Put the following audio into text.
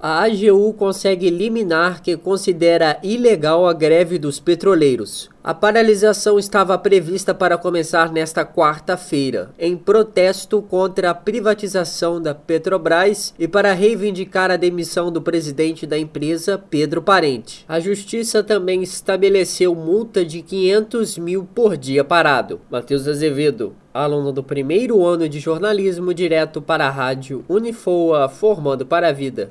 A AGU consegue liminar que considera ilegal a greve dos petroleiros. A paralisação estava prevista para começar nesta quarta-feira, em protesto contra a privatização da Petrobras e para reivindicar a demissão do presidente da empresa, Pedro Parente. A Justiça também estabeleceu multa de 500 mil por dia parado. Matheus Azevedo, aluno do primeiro ano de jornalismo, direto para a rádio Unifoa, formando para a vida.